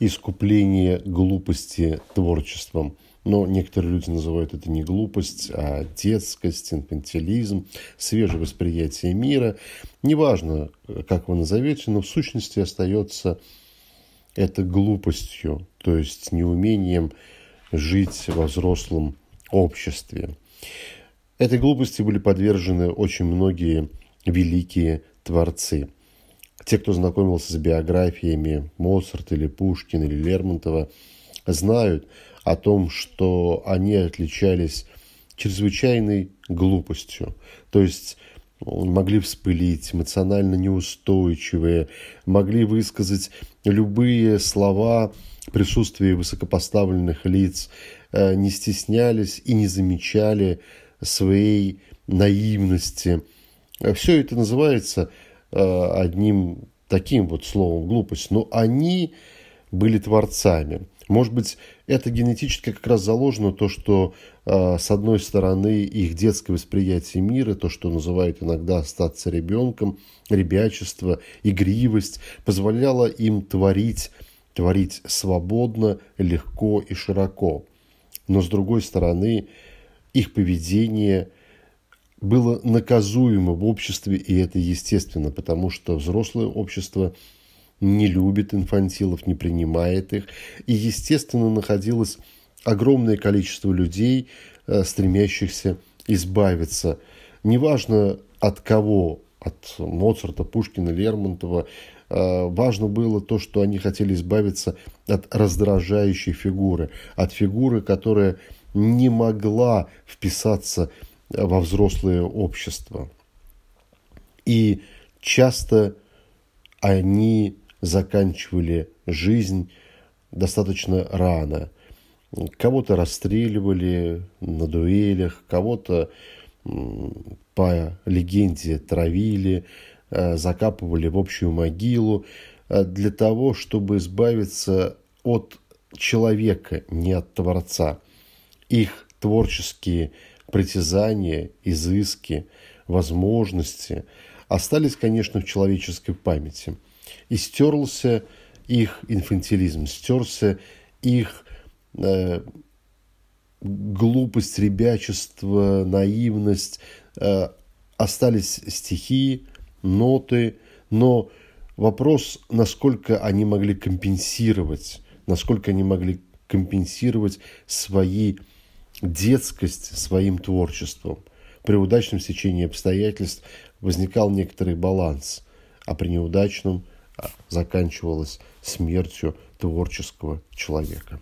искупление глупости творчеством. Но некоторые люди называют это не глупость, а детскость, инфантилизм, свежевосприятие мира. Неважно, как вы назовете, но в сущности остается это глупостью, то есть неумением жить во взрослом обществе. Этой глупости были подвержены очень многие великие творцы. Те, кто знакомился с биографиями Моцарта или Пушкина или Лермонтова, знают о том, что они отличались чрезвычайной глупостью. То есть могли вспылить, эмоционально неустойчивые, могли высказать любые слова в присутствии высокопоставленных лиц, не стеснялись и не замечали своей наивности. Все это называется одним таким вот словом глупость. Но они были творцами. Может быть, это генетически как раз заложено, то, что, с одной стороны, их детское восприятие мира, то, что называют иногда остаться ребенком, ребячество, игривость, позволяло им творить свободно, легко и широко. Но, с другой стороны, их поведение было наказуемо в обществе, и это естественно, потому что взрослое общество не любит инфантилов, не принимает их. И, естественно, находилось огромное количество людей, стремящихся избавиться. Неважно от кого, от Моцарта, Пушкина, Лермонтова, важно было то, что они хотели избавиться от раздражающей фигуры, от фигуры, которая не могла вписаться во взрослое общество. И часто они заканчивали жизнь достаточно рано. Кого-то расстреливали на дуэлях, кого-то, по легенде, травили, закапывали в общую могилу для того, чтобы избавиться от человека, не от Творца. Их творческие притязания, изыски, возможности остались, конечно, в человеческой памяти. И стерлся их инфантилизм, стерся их глупость, ребячество, наивность. Остались стихи, ноты, но вопрос, насколько они могли компенсировать, свои детскость своим творчеством. При удачном стечении обстоятельств возникал некоторый баланс, а при неудачном заканчивалось смертью творческого человека.